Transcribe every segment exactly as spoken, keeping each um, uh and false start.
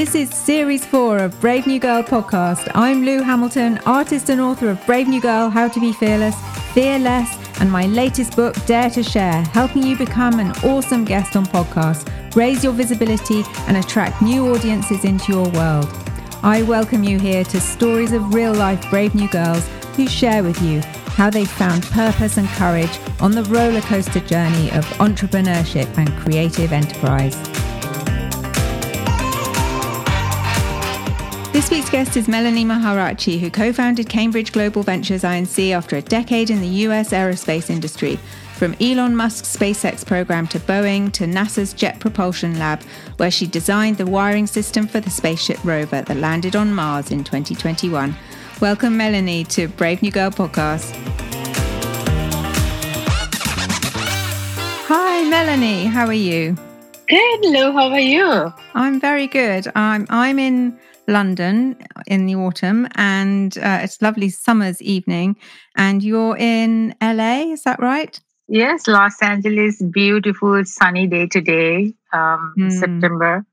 This is Series four of Brave New Girl podcast. I'm Lou Hamilton, artist and author of Brave New Girl, How to Be Fearless, Fear Less, and my latest book, Dare to Share, helping you become an awesome guest on podcasts, raise your visibility, and attract new audiences into your world. I welcome you here to stories of real-life Brave New Girls who share with you how they found purpose and courage on the roller coaster journey of entrepreneurship and creative enterprise. This week's guest is Melony Mahaarachchi, who co-founded Cambridge Global Ventures I N C after a decade in the U S aerospace industry. From Elon Musk's SpaceX program to Boeing to NASA's Jet Propulsion Lab, where she designed the wiring system for the spaceship rover that landed on Mars in twenty twenty-one. Welcome, Melony, to Brave New Girl podcast. Hi, Melony. How are you? Good, Lou. How are you? I'm very good. I'm I'm in London in the autumn, and uh, it's lovely summer's evening, and you're in L A, is that right? Yes, Los Angeles, beautiful sunny day today, um, mm. September.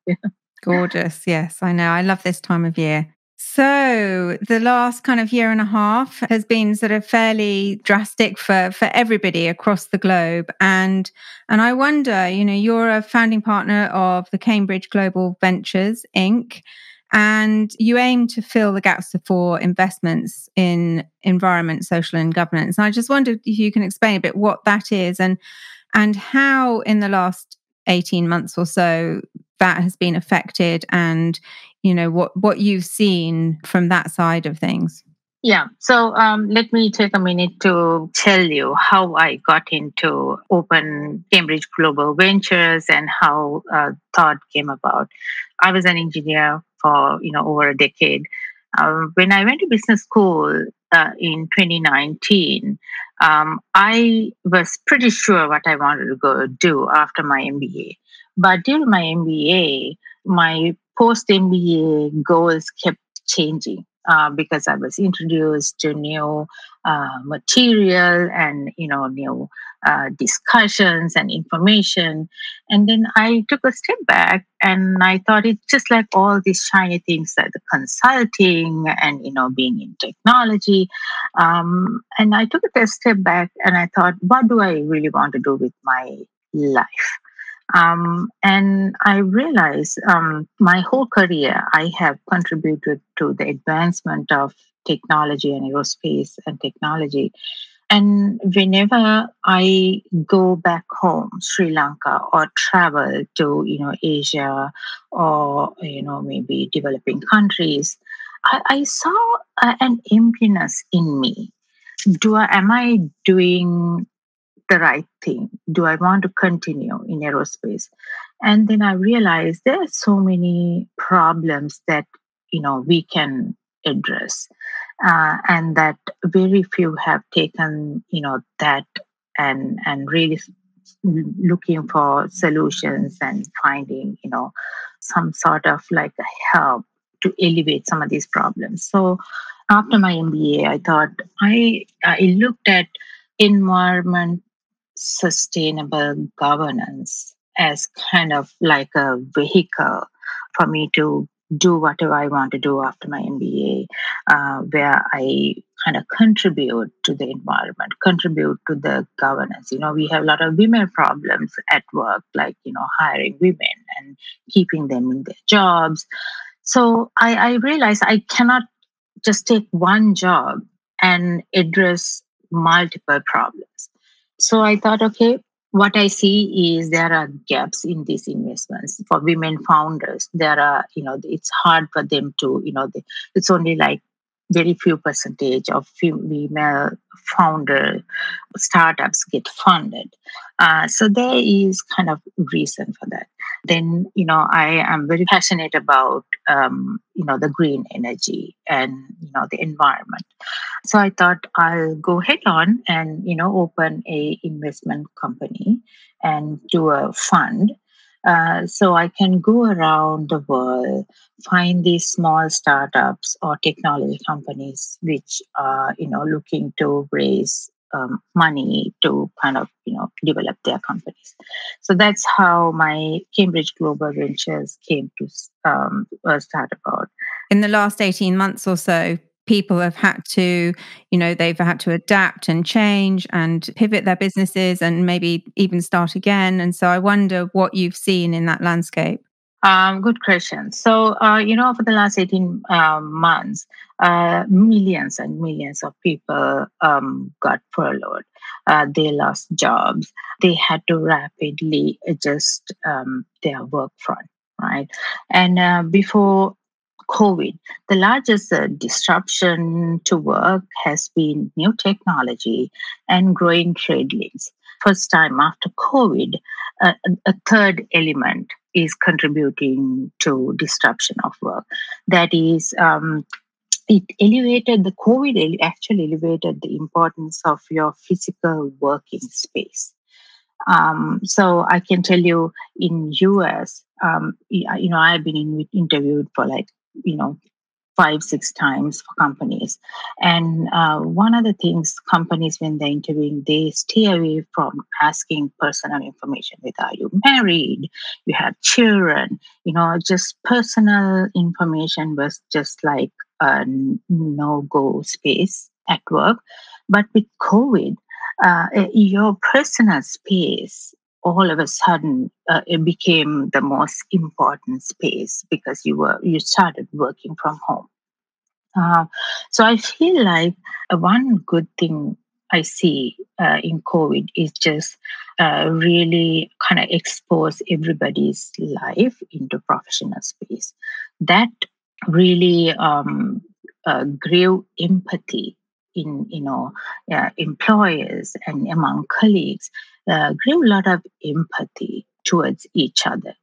Gorgeous, yes, I know. I love this time of year. So the last kind of year and a half has been sort of fairly drastic for, for everybody across the globe. And and I wonder, you know, you're a founding partner of the Cambridge Global Ventures Incorporated, and you aim to fill the gaps for investments in environment, social and governance. And I just wondered if you can explain a bit what that is and and how in the last eighteen months or so that has been affected and, you know, what, what you've seen from that side of things. Yeah. So um, let me take a minute to tell you how I got into Open Cambridge Global Ventures and how uh, Thought came about. I was an engineer for, you know, over a decade. Um, when I went to business school uh, in twenty nineteen, um, I was pretty sure what I wanted to go do after my M B A. But during my M B A, my post-M B A goals kept changing uh, because I was introduced to new uh, material and, you know, new uh, discussions and information. And then I took a step back and I thought it's just like all these shiny things like the consulting and, you know, being in technology. Um, and I took a step back and I thought, what do I really want to do with my life? Um, and I realized um, my whole career, I have contributed to the advancement of technology and aerospace and technology. And whenever I go back home, Sri Lanka, or travel to, you know, Asia or, you know, maybe developing countries, I, I saw uh, an emptiness in me. Do I, am I doing the right thing? Do I want to continue in aerospace? And then I realized there are so many problems that, you know, we can address uh, and that very few have taken, you know, that and and really looking for solutions and finding, you know, some sort of like a help to alleviate some of these problems. So after my M B A, I thought I, I looked at environment, sustainable governance as kind of like a vehicle for me to do whatever I want to do after my M B A, uh, where I kind of contribute to the environment, contribute to the governance. You know, we have a lot of women problems at work, like, you know, hiring women and keeping them in their jobs. So I, I realized I cannot just take one job and address multiple problems. So I thought, okay, what I see is there are gaps in these investments for women founders. There are, you know, it's hard for them to, you know, they, it's only like very few percentage of female founder startups get funded. Uh, so there is kind of reason for that. Then, you know, I am very passionate about, um, you know, the green energy and, you know, the environment. So I thought I'll go head on and, you know, open a investment company and do a fund. Uh, so I can go around the world, find these small startups or technology companies which are, you know, looking to raise um, money to kind of, you know, develop their companies. So that's how my Cambridge Global Ventures came to um, was sad about. In the last eighteen months or so, people have had to, you know, they've had to adapt and change and pivot their businesses and maybe even start again. And so I wonder what you've seen in that landscape. Um, good question. So, uh, you know, for the last eighteen uh, months, uh, millions and millions of people um, got furloughed. Uh, they lost jobs. They had to rapidly adjust um, their work front, right? And uh, before COVID, the largest uh, disruption to work has been new technology and growing trade links. First time after COVID, uh, a third element is contributing to disruption of work. That is, um, it elevated, the COVID actually elevated the importance of your physical working space. Um, so I can tell you in U S, um, you know, I've been in, interviewed for like, you know, five, six times for companies. And uh, one of the things companies, when they're interviewing, they stay away from asking personal information. Like, are you married? You have children? You know, just personal information was just like a no-go space at work. But with COVID, uh, your personal space all of a sudden, uh, it became the most important space because you were you started working from home. Uh, so I feel like one good thing I see uh, in COVID is just uh, really kind of expose everybody's life into professional space. That really um, uh, grew empathy in you know uh, employers and among colleagues. Uh, grew a lot of empathy towards each other.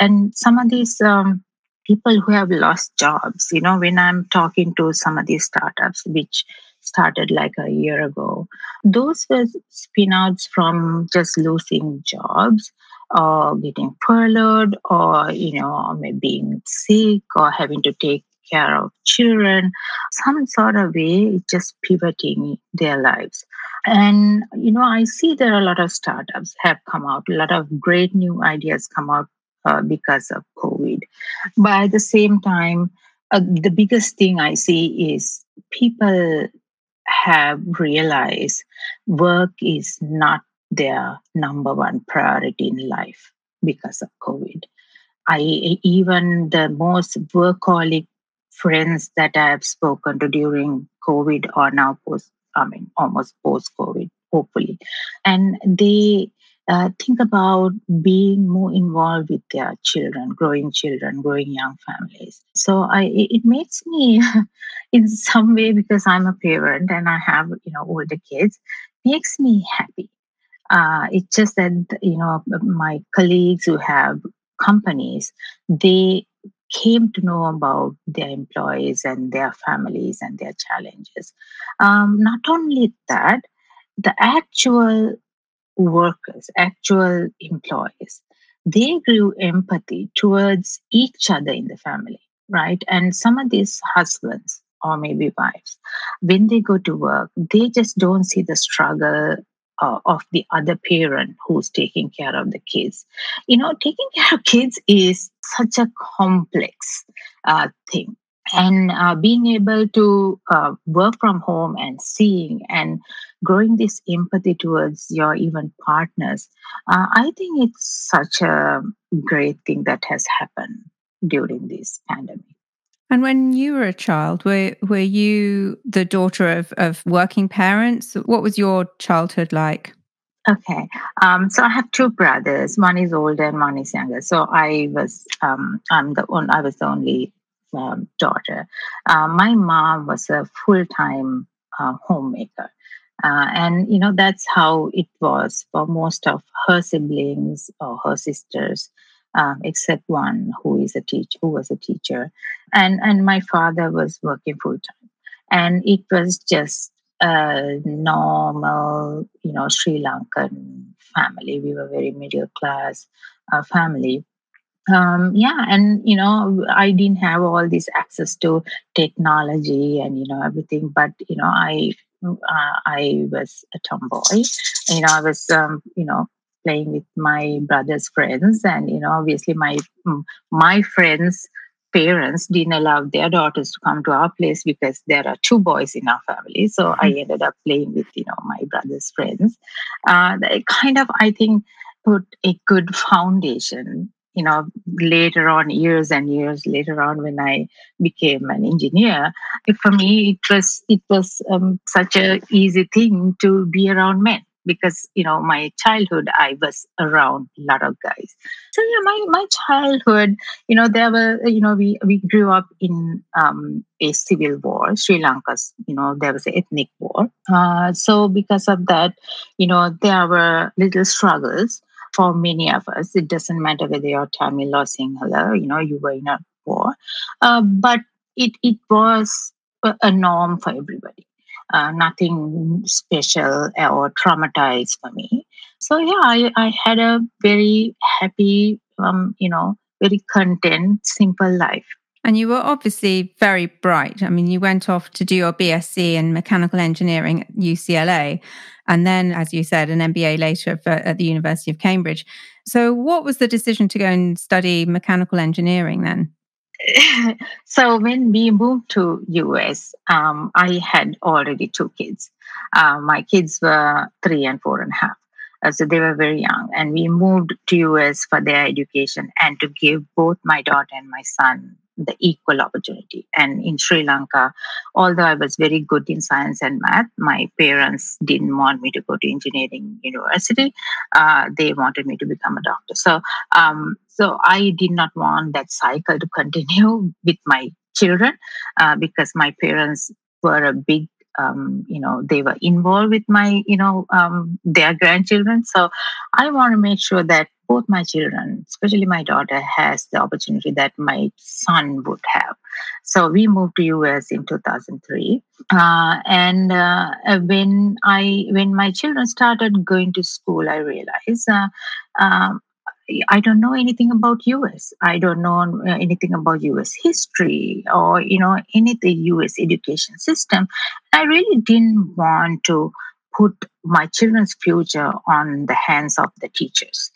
And some of these um, people who have lost jobs, you know, when I'm talking to some of these startups, which started like a year ago, those were spin-outs from just losing jobs or getting furloughed or, you know, maybe being sick or having to take care of children, some sort of way, just pivoting their lives. And, you know, I see there are a lot of startups have come out, a lot of great new ideas come out uh, because of COVID. But at the same time, uh, the biggest thing I see is people have realized work is not their number one priority in life because of COVID. I even the most workaholic friends that I have spoken to during COVID are now post, I mean, almost post-COVID, hopefully. And they uh, think about being more involved with their children, growing children, growing young families. So I, it makes me, in some way, because I'm a parent and I have, you know, older kids, makes me happy. Uh, it's just that, you know, my colleagues who have companies, they came to know about their employees and their families and their challenges. Um, not only that, the actual workers, actual employees, they grew empathy towards each other in the family, right? And some of these husbands or maybe wives, when they go to work, they just don't see the struggle Uh, of the other parent who's taking care of the kids. You know, taking care of kids is such a complex uh, thing. And uh, being able to uh, work from home and seeing and growing this empathy towards your even partners, uh, I think it's such a great thing that has happened during this pandemic. And when you were a child, were were you the daughter of, of working parents? What was your childhood like? Okay. Um, so I have two brothers. One is older and one is younger. So I was um, I'm the on, I was the only um, daughter. Uh, my mom was a full-time uh, homemaker. Uh, and, you know, that's how it was for most of her siblings or her sisters. Um, except one who is a teacher, who was a teacher, and and my father was working full time, and it was just a normal, you know, Sri Lankan family. We were very middle class uh, family. Um, yeah, and you know, I didn't have all this access to technology and you know everything, but you know, I uh, I was a tomboy. You know, I was um, you know. playing with my brother's friends, and you know, obviously, my my friends parents didn't allow their daughters to come to our place because there are two boys in our family. So mm-hmm. I ended up playing with, you know, my brother's friends. Uh, they kind of, I think, put a good foundation, you know, later on, years and years later on, when I became an engineer. For me, it was, it was um, such an easy thing to be around men. Because, you know, my childhood, I was around a lot of guys. So, yeah, my, my childhood, you know, there were, you know, we, we grew up in um, a civil war, Sri Lanka's, you know, there was an ethnic war. Uh, so because of that, you know, there were little struggles for many of us. It doesn't matter whether you're Tamil or Sinhala, you know, you were in a war. Uh, but it, it was a norm for everybody. Uh, nothing special or traumatized for me. So yeah, I, I had a very happy, um, you know, very content, simple life. And you were obviously very bright. I mean, you went off to do your B S c in mechanical engineering at U C L A, and then, as you said, an M B A later for, at the University of Cambridge. So what was the decision to go and study mechanical engineering then? So when we moved to U S, um, I had already two kids. Uh, my kids were three and four and a half. Uh, so they were very young. And we moved to U S for their education and to give both my daughter and my son the equal opportunity. And in Sri Lanka, although I was very good in science and math, my parents didn't want me to go to engineering university. Uh, they wanted me to become a doctor. So, um, so I did not want that cycle to continue with my children uh, because my parents were a big, um, you know, they were involved with my, you know, um, their grandchildren. So I want to make sure that both my children, especially my daughter, has the opportunity that my son would have. So we moved to U S in two thousand three, uh, and uh, when I when my children started going to school, I realized uh, uh, I don't know anything about U S. I don't know anything about U S history or you know any of the U S education system. I really didn't want to put my children's future on the hands of the teachers.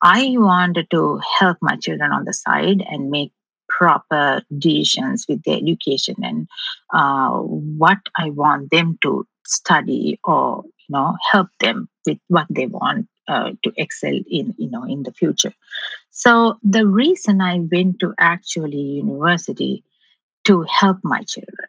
I wanted to help my children on the side and make proper decisions with their education and uh, what I want them to study, or you know, help them with what they want uh, to excel in, you know, in the future. So the reason I went to actually university to help my children,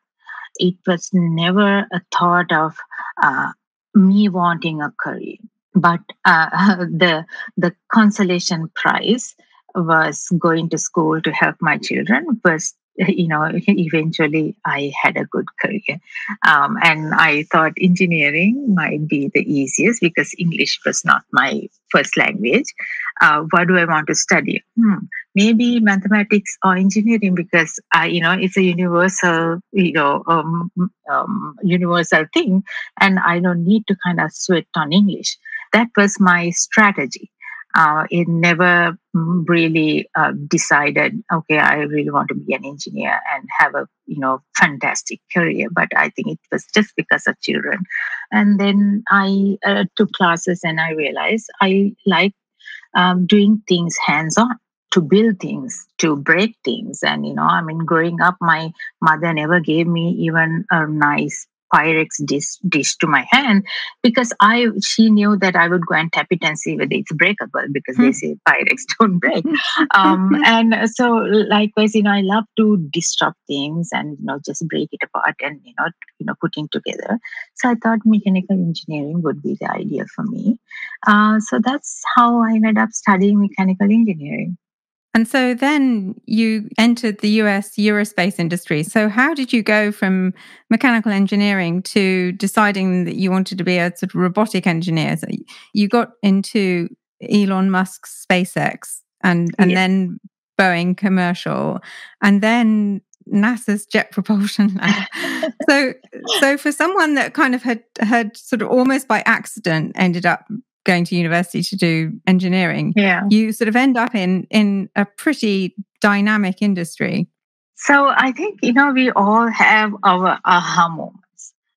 it was never a thought of uh, me wanting a career. But uh, the the consolation prize was going to school to help my children. Was you know eventually I had a good career, um, and I thought engineering might be the easiest because English was not my first language. Uh, what do I want to study? Hmm, maybe mathematics or engineering because I you know it's a universal you know um, um, universal thing, and I don't need to kind of sweat on English. That was my strategy. Uh, it never really uh, decided, okay, I really want to be an engineer and have a, you know, fantastic career. But I think it was just because of children. And then I uh, took classes and I realized I like um, doing things hands-on, to build things, to break things. And, you know, I mean, growing up, my mother never gave me even a nice Pyrex dish, dish to my hand because I she knew that I would go and tap it and see whether it's breakable because mm. they say Pyrex don't break. Um, and so likewise, you know, I love to disrupt things and you know just break it apart and you know you know putting together. So I thought mechanical engineering would be the ideal for me. Uh, so that's how I ended up studying mechanical engineering. And so then you entered the U S aerospace industry. So how did you go from mechanical engineering to deciding that you wanted to be a sort of robotic engineer? So you got into Elon Musk's SpaceX and, and yes. then Boeing commercial and then NASA's Jet Propulsion Lab. so so for someone that kind of had, had sort of almost by accident ended up going to university to do engineering, yeah. you sort of end up in in a pretty dynamic industry. So I think, you know, we all have our aha moments.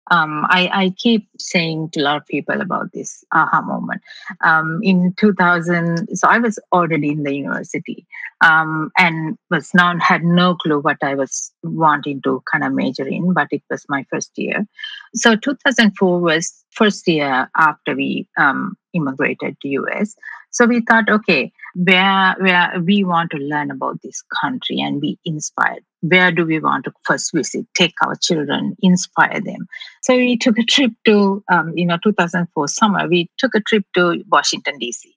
Um, I, I keep saying to a lot of people about this aha moment. Um, in two thousand, so I was already in the university. um, and was not, had no clue what I was wanting to kind of major in, but it was my first year. So two thousand four was first year after we um, immigrated to U S. So we thought, okay, where where we want to learn about this country and be inspired. Where do we want to first visit? Take our children, inspire them. So we took a trip to, um, you know, two thousand four summer. We took a trip to Washington D C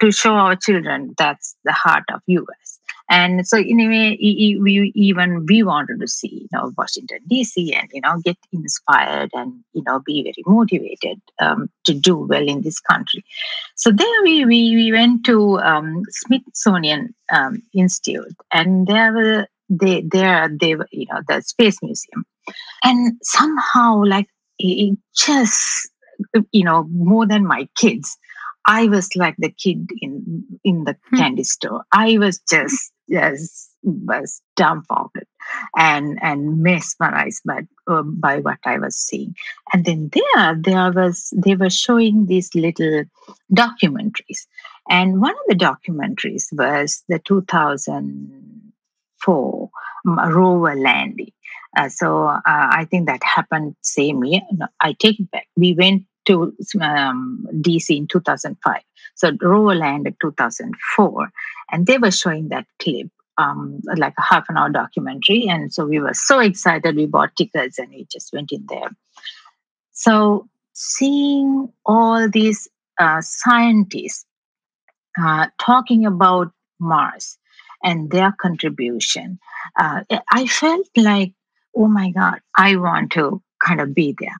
to show our children that's the heart of U S. And so anyway, we even we wanted to see, you know, Washington D C and, you know, get inspired and, you know, be very motivated um, to do well in this country. So there we we, we went to um, Smithsonian um, Institute, and there were they there they were, you know, the Space Museum, and somehow like it just, you know, more than my kids. I was like the kid in in the hmm. candy store. I was just. Yes, was dumbfounded and and mesmerized by uh, by what I was seeing. And then there, there was they were showing these little documentaries, and one of the documentaries was the two thousand four rover landing. Uh, so uh, I think that happened same year. No, I take it back. We went to um, D C in two thousand five. So rover landed two thousand four, and they were showing that clip, um, like a half an hour documentary. And so we were so excited. We bought tickets and we just went in there. So seeing all these uh, scientists uh, talking about Mars and their contribution, uh, I felt like, oh my God, I want to kind of be there.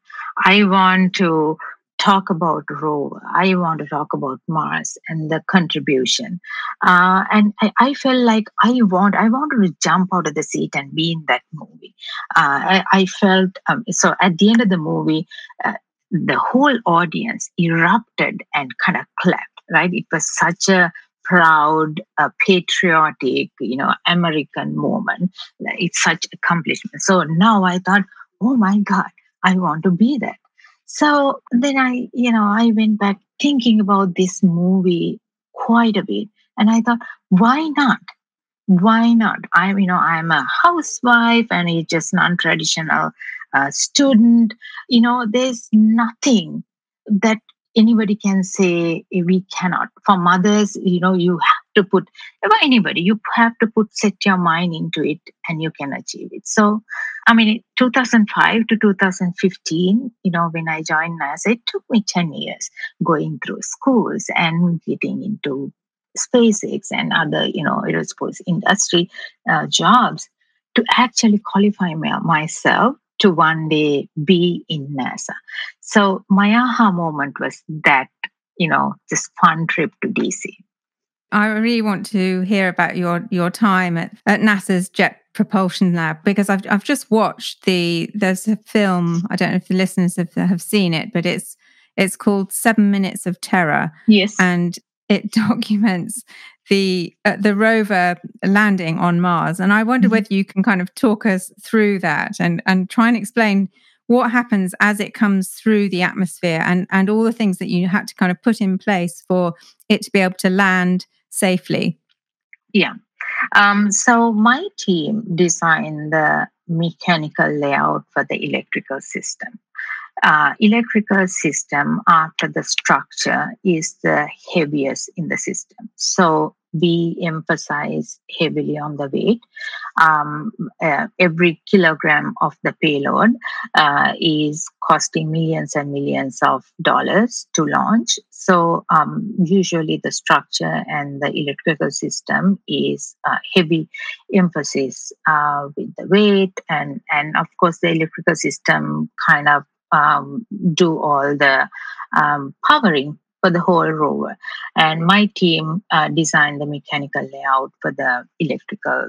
I want to talk about rover. I want to talk about Mars and the contribution. Uh, and I, I felt like I want, I wanted to jump out of the seat and be in that movie. Uh, I, I felt, um, so at the end of the movie, uh, the whole audience erupted and kind of clapped, right? It was such a proud, uh, patriotic, you know, American moment. It's such accomplishment. So now I thought, oh my God, I want to be there. So then I, you know, I went back thinking about this movie quite a bit. And I thought, why not? Why not? I'm, you know, I'm a housewife and it's just non-traditional uh, student. You know, there's nothing that anybody can say we cannot. For mothers, you know, you have to put, for anybody, you have to put, set your mind into it and you can achieve it. So, I mean, two thousand five to two thousand fifteen, you know, when I joined NASA, it took me ten years going through schools and getting into SpaceX and other, you know, aerospace industry uh, jobs to actually qualify my, myself to one day be in NASA. So my aha moment was that, you know, this fun trip to D C. I really want to hear about your your time at, at NASA's Jet Propulsion Lab, because I've I've just watched the there's a film, I don't know if the listeners have, have seen it, but it's it's called Seven Minutes of Terror. Yes, and it documents the uh, the rover landing on Mars, and I wonder mm-hmm. whether you can kind of talk us through that and and try and explain what happens as it comes through the atmosphere and and all the things that you had to kind of put in place for it to be able to land safely. Yeah. Um, so my team designed the mechanical layout for the electrical system. Uh, electrical system after the structure is the heaviest in the system. So we emphasize heavily on the weight. Um, uh, every kilogram of the payload uh, is costing millions and millions of dollars to launch. So um, usually the structure and the electrical system is uh, heavy emphasis uh, with the weight. And, and of course, the electrical system kind of um, do all the um, powering for the whole rover. And my team uh, designed the mechanical layout for the electrical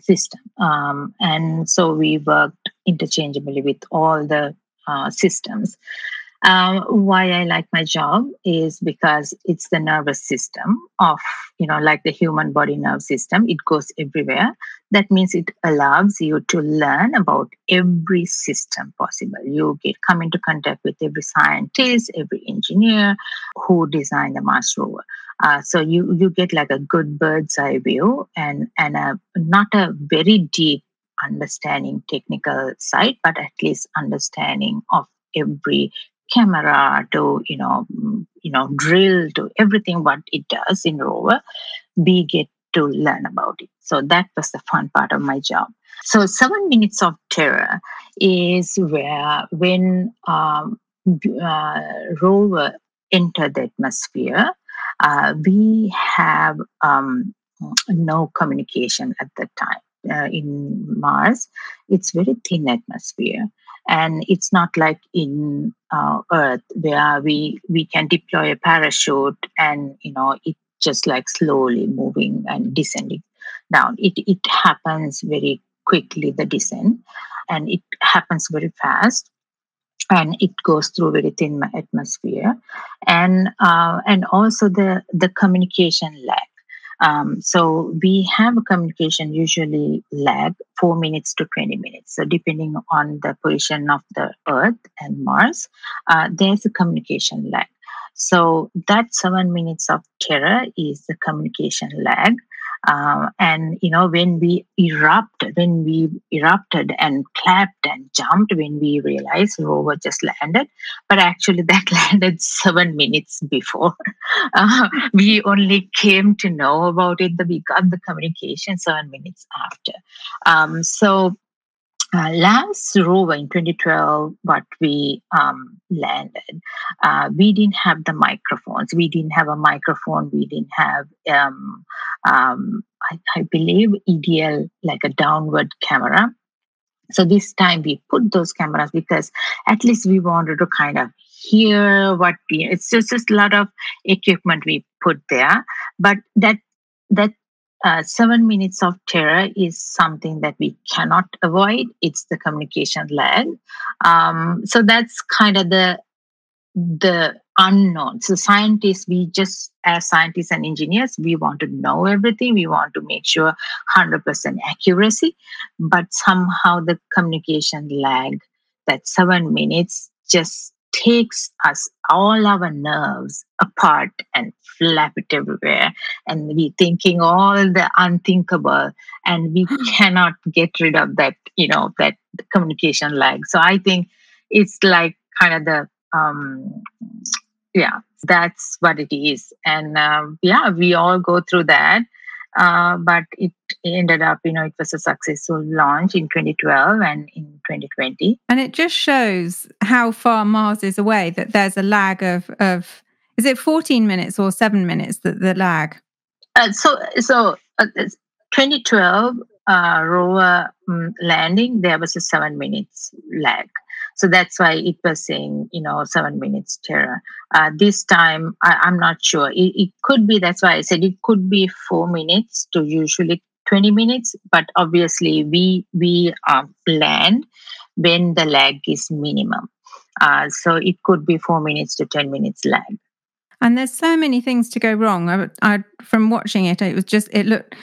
system. Um, and so we worked interchangeably with all the uh, systems. Um, why I like my job is because it's the nervous system of, you know, like the human body nerve system, it goes everywhere. That means it allows you to learn about every system possible. You get come into contact with every scientist, every engineer who designed the Mars rover. Uh, so you you get like a good bird's eye view and and a not a very deep understanding technical side, but at least understanding of every camera to you know you know drill to everything what it does in rover. We get to learn about it. So that was the fun part of my job. So seven minutes of terror is where when um, uh, rover enter the atmosphere, uh, we have um, no communication at that time. Uh, in Mars, it's very thin atmosphere, and it's not like in uh, Earth where we we can deploy a parachute and you know it just like slowly moving and descending down. It it happens very quickly, the descent, and it happens very fast, and it goes through very thin atmosphere, and uh, and also the the communication lag. Um, so we have a communication usually lag four minutes to twenty minutes. So depending on the position of the Earth and Mars, uh, there's a communication lag. So that seven minutes of terror is the communication lag. Uh, and, you know, when we erupt, when we erupted and clapped and jumped, when we realized rover just landed, but actually that landed seven minutes before. Uh, we only came to know about it, that we got the communication seven minutes after. Um, so uh, last rover in twenty twelve, what we um, landed, uh, we didn't have the microphones. We didn't have a microphone. We didn't have... Um, Um, I, I believe E D L, like a downward camera. So this time we put those cameras because at least we wanted to kind of hear what we, it's just, just a lot of equipment we put there. But that that uh, seven minutes of terror is something that we cannot avoid. It's the communication lag. Um, so that's kind of the the unknown. So scientists, we just as scientists and engineers, we want to know everything. We want to make sure one hundred percent accuracy, but somehow the communication lag, that seven minutes just takes us all our nerves apart and flap it everywhere. And we thinking all the unthinkable, and we cannot get rid of that, you know, that communication lag. So I think it's like kind of the Um, yeah, that's what it is. And uh, yeah, we all go through that. Uh, but it ended up, you know, it was a successful launch in twenty twelve and in twenty twenty. And it just shows how far Mars is away, that there's a lag of, of is it fourteen minutes or seven minutes, that the lag? Uh, so so uh, twenty twelve uh, rover um, landing, there was a seven minutes lag. So that's why it was saying, you know, seven minutes terror. Uh, this time, I, I'm not sure. It, it could be, that's why I said it could be four minutes to usually twenty minutes. But obviously, we we uh, land when the lag is minimum. Uh, so it could be four minutes to ten minutes lag. And there's so many things to go wrong. I, I, from watching it, it was just, it looked...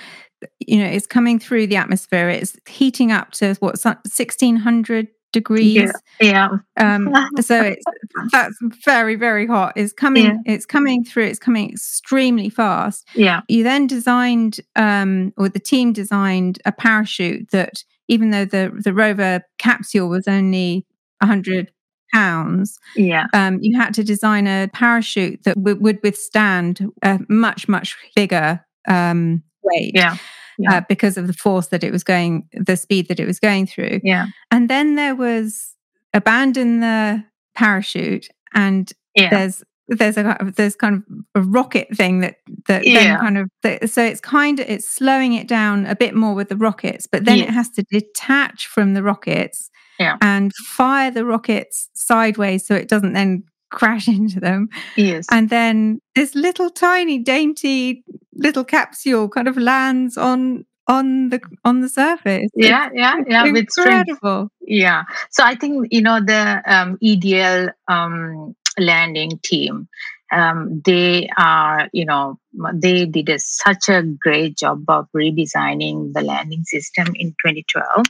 You know, it's coming through the atmosphere. It's heating up to what sixteen hundred degrees. Yeah. yeah. Um, so it's that's very, very hot. It's coming. Yeah. It's coming through. It's coming extremely fast. Yeah. You then designed, um, or the team designed a parachute that, even though the the rover capsule was only one hundred pounds, yeah, um, you had to design a parachute that w- would withstand a much, much bigger Um, weight yeah, yeah. Uh, because of the force that it was going, the speed that it was going through. Yeah. And then there was abandon the parachute, and yeah. there's there's a there's kind of a rocket thing that that yeah. then kind of that, so it's kind of it's slowing it down a bit more with the rockets, but then yeah. it has to detach from the rockets yeah. and fire the rockets sideways so it doesn't then crash into them. Yes. And then this little tiny dainty little capsule kind of lands on on the on the surface. Yeah, it's yeah, yeah. Incredible. Yeah. So I think you know the um, E D L um, landing team um, they are, you know, they did a, such a great job of redesigning the landing system in twenty twelve.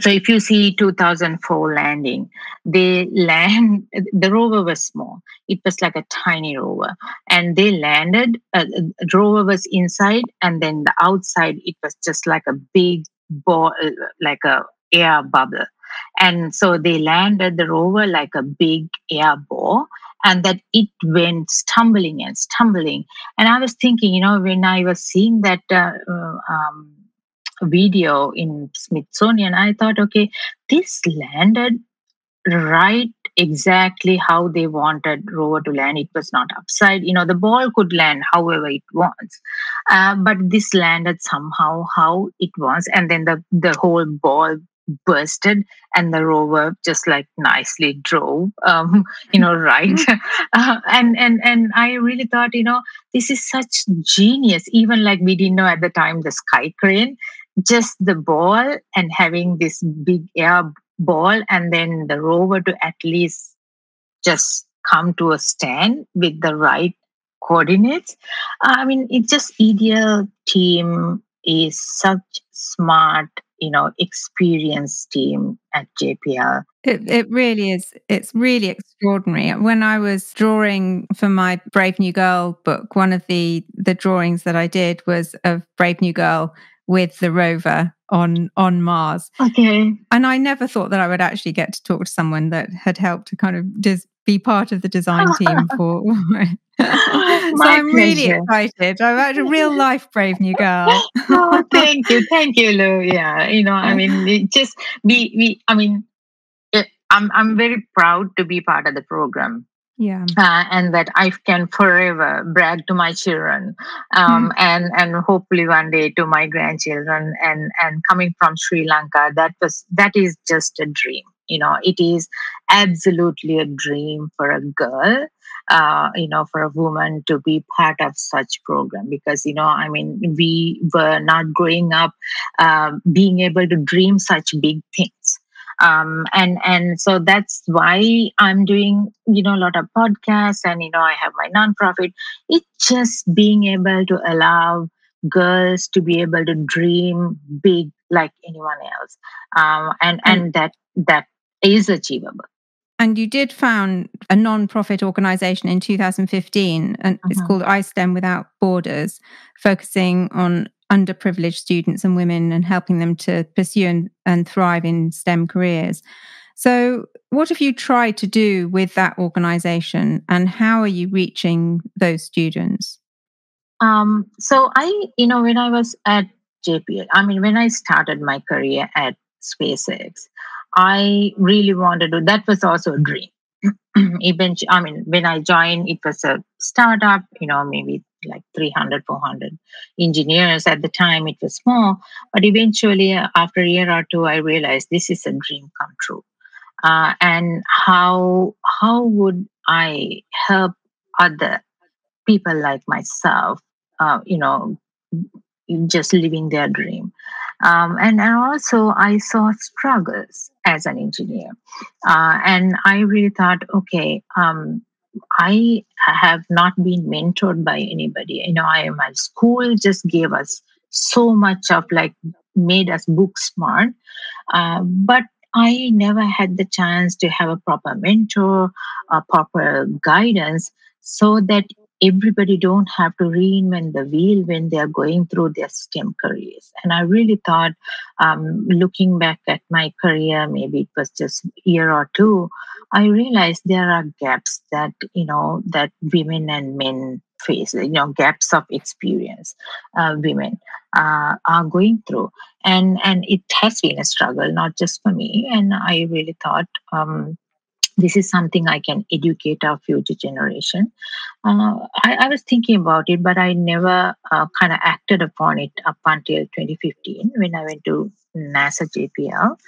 So if you see two thousand four landing, they land, the rover was small. It was like a tiny rover. And they landed, uh, the rover was inside, and then the outside, it was just like a big ball, like a air bubble. And so they landed the rover like a big air ball, and that it went stumbling and stumbling. And I was thinking, you know, when I was seeing that uh, um, video in Smithsonian, I thought, okay, this landed right exactly how they wanted rover to land. It was not upside. You know, the ball could land however it wants. Uh, but this landed somehow how it wants. And then the, the whole ball bursted, and the rover just like nicely drove, um, you know, right. uh, and and and I really thought, you know, this is such genius. Even like we didn't know at the time the sky crane, just the ball and having this big air ball, and then the rover to at least just come to a stand with the right coordinates. I mean, it's just ideal team is such smart, you know, experienced team at J P L. It, it really is. It's really extraordinary. When I was drawing for my Brave New Girl book, one of the, the drawings that I did was of Brave New Girl with the rover on, on Mars. Okay. And I never thought that I would actually get to talk to someone that had helped to kind of dis- be part of the design team for... Oh, so I'm pleasure. Really excited. I'm like a real life Brave New Girl. Oh, thank you, thank you, Lou. Yeah, you know, I mean, it just we, we. I mean, it, I'm I'm very proud to be part of the program. Yeah, uh, and that I can forever brag to my children, um, mm. and and hopefully one day to my grandchildren. And and coming from Sri Lanka, that was that is just a dream. You know, it is absolutely a dream for a girl. Uh, you know, for a woman to be part of such program, because, you know, I mean, we were not growing up um, being able to dream such big things. Um, and, and so that's why I'm doing, you know, a lot of podcasts, and, you know, I have my nonprofit. It's just being able to allow girls to be able to dream big like anyone else. Um, and, and that, that is achievable. And you did found a non-profit organisation in two thousand fifteen, and uh-huh. It's called iSTEM Without Borders, focusing on underprivileged students and women and helping them to pursue and, and thrive in STEM careers. So what have you tried to do with that organisation, and how are you reaching those students? Um, so I, you know, when I was at J P L, I mean, when I started my career at SpaceX, I really wanted to, that was also a dream. Eventually, I mean, when I joined, it was a startup, you know, maybe like three hundred, four hundred engineers at the time. It was small, but eventually after a year or two, I realized this is a dream come true. Uh, and how, how would I help other people like myself, uh, you know, just living their dream? Um, and, and also I saw struggles as an engineer. Uh, and I really thought, okay, um, I have not been mentored by anybody. You know, I, my school just gave us so much of like, made us book smart. Uh, but I never had the chance to have a proper mentor, a proper guidance, so that everybody don't have to reinvent the wheel when they're going through their STEM careers. And I really thought, um, looking back at my career, maybe it was just a year or two, I realized there are gaps that, you know, that women and men face, you know, gaps of experience uh, women uh, are going through. And, and it has been a struggle, not just for me. And I really thought, um, this is something I can educate our future generation. Uh, I, I was thinking about it, but I never uh, kind of acted upon it up until twenty fifteen when I went to NASA J P L.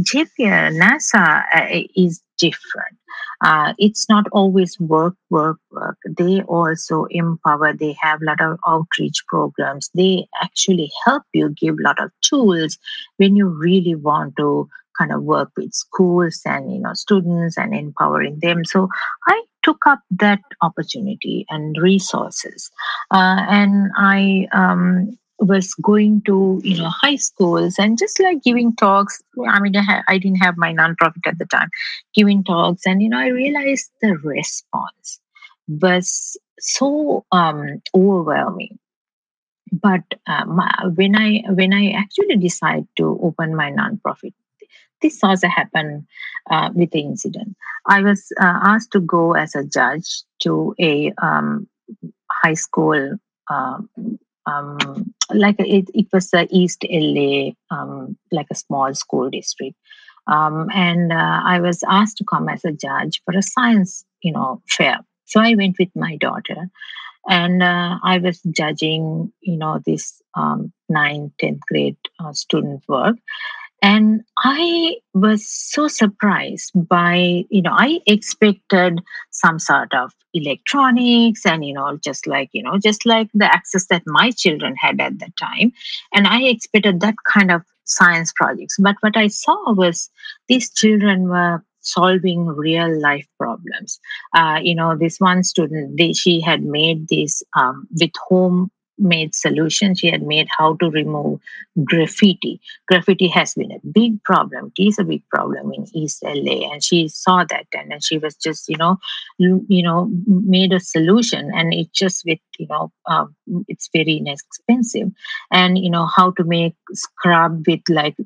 J P L, NASA uh, is different. Uh, it's not always work, work, work. They also empower. They have a lot of outreach programs. They actually help you, give a lot of tools when you really want to kind of work with schools and, you know, students and empowering them. So I took up that opportunity and resources. Uh, and I um, was going to, you know, high schools and just like giving talks. I mean, I, ha- I didn't have my nonprofit at the time, giving talks. And, you know, I realized the response was so um, overwhelming. But um, when I when I actually decided to open my nonprofit, this also happened uh, with the incident. I was uh, asked to go as a judge to a um, high school, um, um, like a, it, it was a East L A, um, like a small school district, um, and uh, I was asked to come as a judge for a science, you know, fair. So I went with my daughter. And uh, I was judging, you know, this um, ninth, tenth grade uh, student work. And I was so surprised by, you know, I expected some sort of electronics and, you know, just like, you know, just like the access that my children had at that time. And I expected that kind of science projects. But what I saw was these children were solving real life problems. Uh, you know, this one student, they, she had made this um, with homemade solution. She had made how to remove graffiti. Graffiti has been a big problem. It is a big problem in East L A, and she saw that, and, and she was just, you know, you, you know, made a solution, and it just with, you know, uh, it's very inexpensive, and you know how to make scrub with like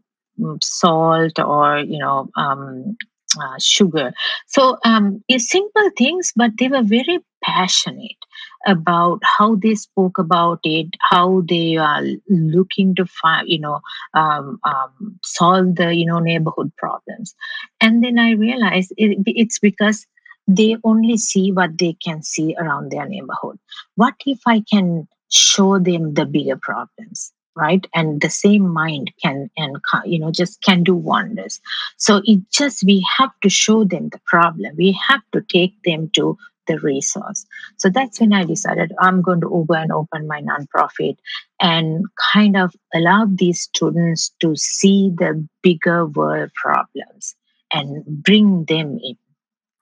salt or you know. Um, Uh, sugar. So um, it's simple things, but they were very passionate about how they spoke about it, how they are looking to find, you know, um, um, solve the, you know, neighborhood problems. And then I realized it, it's because they only see what they can see around their neighborhood. What if I can show them the bigger problems? Right, and the same mind can and you know just can do wonders. So it just we have to show them the problem. We have to take them to the resource. So that's when I decided I'm going to go and open my nonprofit and kind of allow these students to see the bigger world problems and bring them in.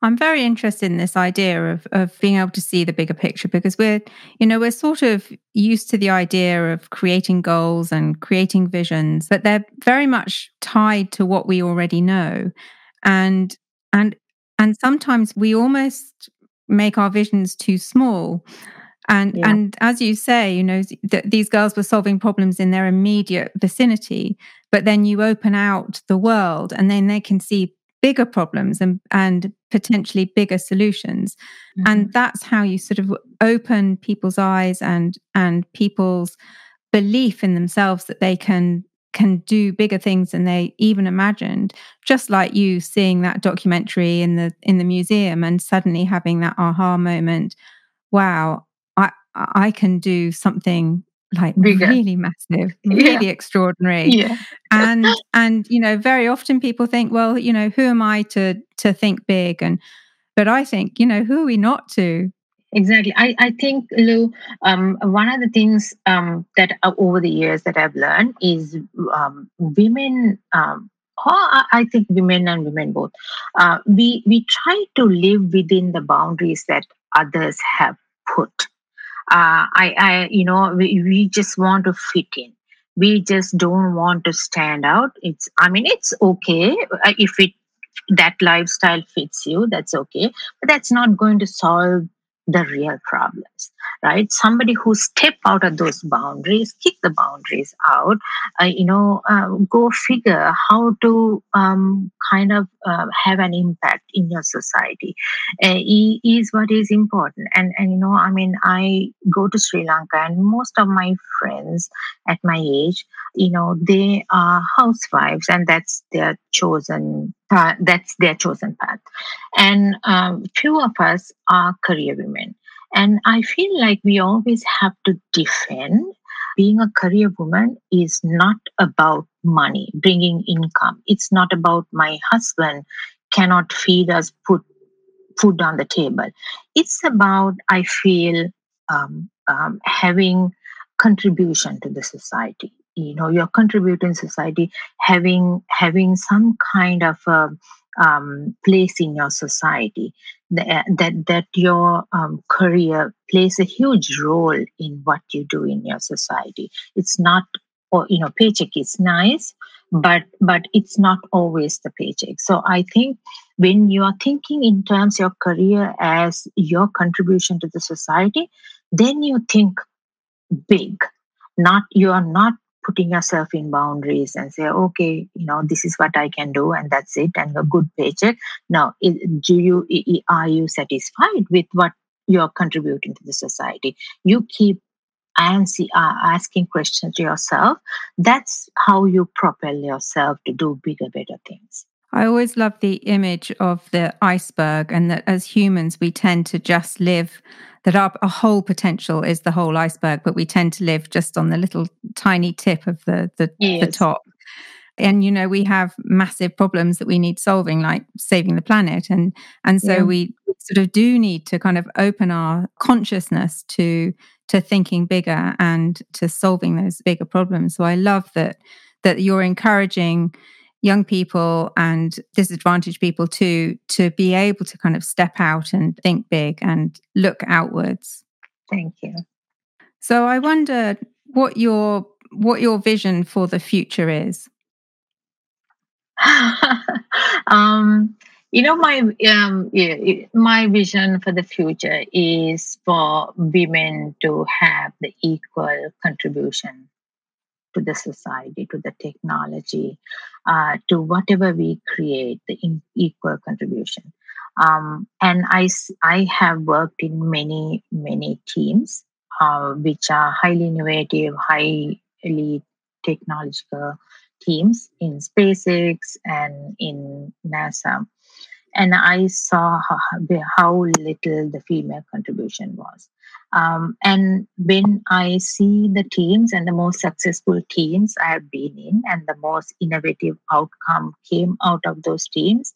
I'm very interested in this idea of, of being able to see the bigger picture because we're, you know, we're sort of used to the idea of creating goals and creating visions, but they're very much tied to what we already know. And and and sometimes we almost make our visions too small. And yeah. and as you say, you know, th- these girls were solving problems in their immediate vicinity, but then you open out the world and then they can see bigger problems and, and potentially bigger solutions. Mm-hmm. And that's how you sort of open people's eyes and and people's belief in themselves that they can can do bigger things than they even imagined. Just like you seeing that documentary in the in the museum and suddenly having that aha moment, wow, I I can do something like bigger. Really massive, really yeah. extraordinary. Yeah. and, and, you know, very often people think, well, you know, who am I to, to think big? And, but I think, you know, who are we not to? Exactly. I, I think, Lou, um, one of the things um, that uh, over the years that I've learned is um, women, um, or I think women and women both, uh, we, we try to live within the boundaries that others have put. Uh, I, I, you know, we, we just want to fit in. We just don't want to stand out. It's, I mean, it's okay if it that lifestyle fits you. That's okay, but that's not going to solve the real problems, right? Somebody who step out of those boundaries, kick the boundaries out. Uh, you know, uh, go figure how to um, kind of uh, have an impact in your society. Uh, is what is important. And and you know, I mean, I go to Sri Lanka, and most of my friends at my age, you know, they are housewives, and that's their chosen. Uh, that's their chosen path. And um, few of us are career women. And I feel like we always have to defend being a career woman is not about money, bringing income. It's not about my husband cannot feed us, put food on the table. It's about, I feel, um, um, having contribution to the society. You know, you're contributing society, having having some kind of a, um, place in your society, that that, that your um, career plays a huge role in what you do in your society. It's not, or you know, paycheck is nice, but but it's not always the paycheck. So I think when you are thinking in terms of your career as your contribution to the society, then you think big. Not you are not putting yourself in boundaries and say, okay, you know, this is what I can do and that's it, and a good paycheck. Now, do you are you satisfied with what you are contributing to the society? You keep and see, uh, asking questions to yourself. That's how you propel yourself to do bigger, better things. I always love the image of the iceberg, and that as humans, we tend to just live, that our, our whole potential is the whole iceberg, but we tend to live just on the little tiny tip of the, the, yes. the top. And, you know, we have massive problems that we need solving, like saving the planet. And and so yeah. we sort of do need to kind of open our consciousness to to thinking bigger and to solving those bigger problems. So I love that that you're encouraging young people and disadvantaged people to to be able to kind of step out and think big and look outwards. Thank you. So I wonder what your what your vision for the future is. um, you know, my um, my vision for the future is for women to have the equal contribution to the society, to the technology, uh, to whatever we create, the equal contribution. Um, and I, I have worked in many, many teams uh, which are highly innovative, highly technological teams in SpaceX and in NASA. And I saw how, how little the female contribution was. Um, and when I see the teams and the most successful teams I have been in, and the most innovative outcome came out of those teams,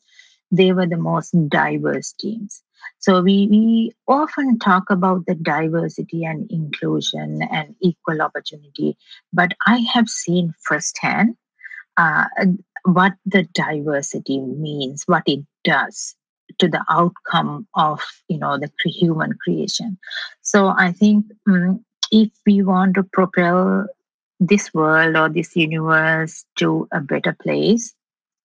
they were the most diverse teams. So we, we often talk about the diversity and inclusion and equal opportunity, but I have seen firsthand Uh, what the diversity means, what it does to the outcome of, you know, the human creation. So I think um, if we want to propel this world or this universe to a better place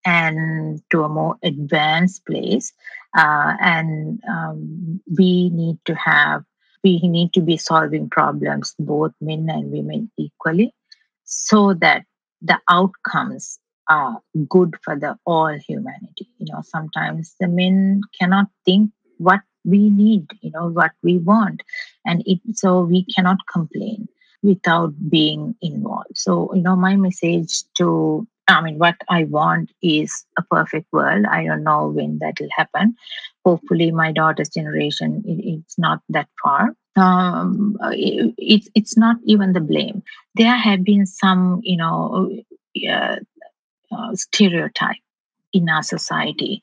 and to a more advanced place, uh, and um, we need to have, we need to be solving problems, both men and women equally, so that the outcomes are good for the all humanity. You know, sometimes the men cannot think what we need, you know, what we want. And it, so we cannot complain without being involved. So, you know, my message to, I mean, what I want is a perfect world. I don't know when that will happen. Hopefully my daughter's generation, it, it's not that far. Um, it, it's it's not even the blame. There have been some, you know, uh, uh, stereotype in our society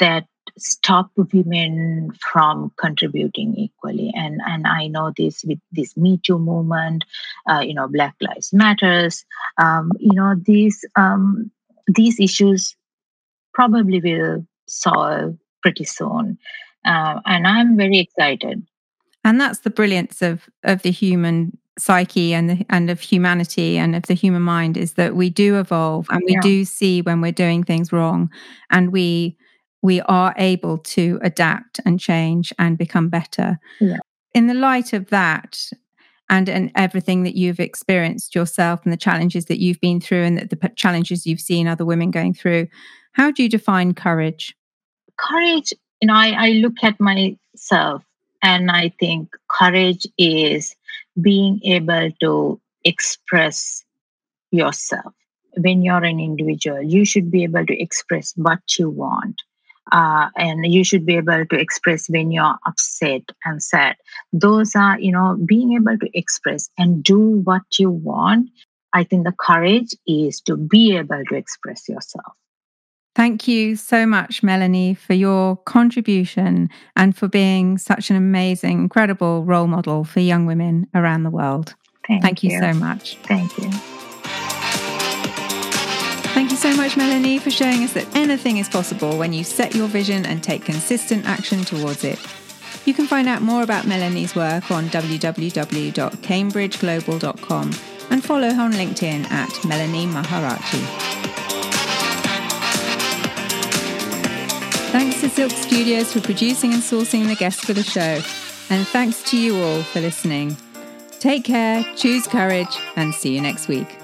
that stop women from contributing equally. And and I know this with this Me Too movement, uh, you know, Black Lives Matters. Um, you know, these um, these issues probably will solve pretty soon, uh, and I'm very excited. And that's the brilliance of, of the human psyche and the, and of humanity and of the human mind, is that we do evolve and we yeah. do see when we're doing things wrong, and we we are able to adapt and change and become better. Yeah. In the light of that and, and everything that you've experienced yourself and the challenges that you've been through and the, the challenges you've seen other women going through, how do you define courage? Courage, you know, I, I look at myself. And I think courage is being able to express yourself. When you're an individual, you should be able to express what you want. Uh, and you should be able to express when you're upset and sad. Those are, you know, being able to express and do what you want. I think the courage is to be able to express yourself. Thank you so much, Melony, for your contribution and for being such an amazing, incredible role model for young women around the world. Thank, Thank you. you so much. Thank you. Thank you so much, Melony, for showing us that anything is possible when you set your vision and take consistent action towards it. You can find out more about Melony's work on w w w dot cambridge global dot com and follow her on LinkedIn at Melony Mahaarachchi. Thanks to Silk Studios for producing and sourcing the guests for the show. And thanks to you all for listening. Take care, choose courage, and see you next week.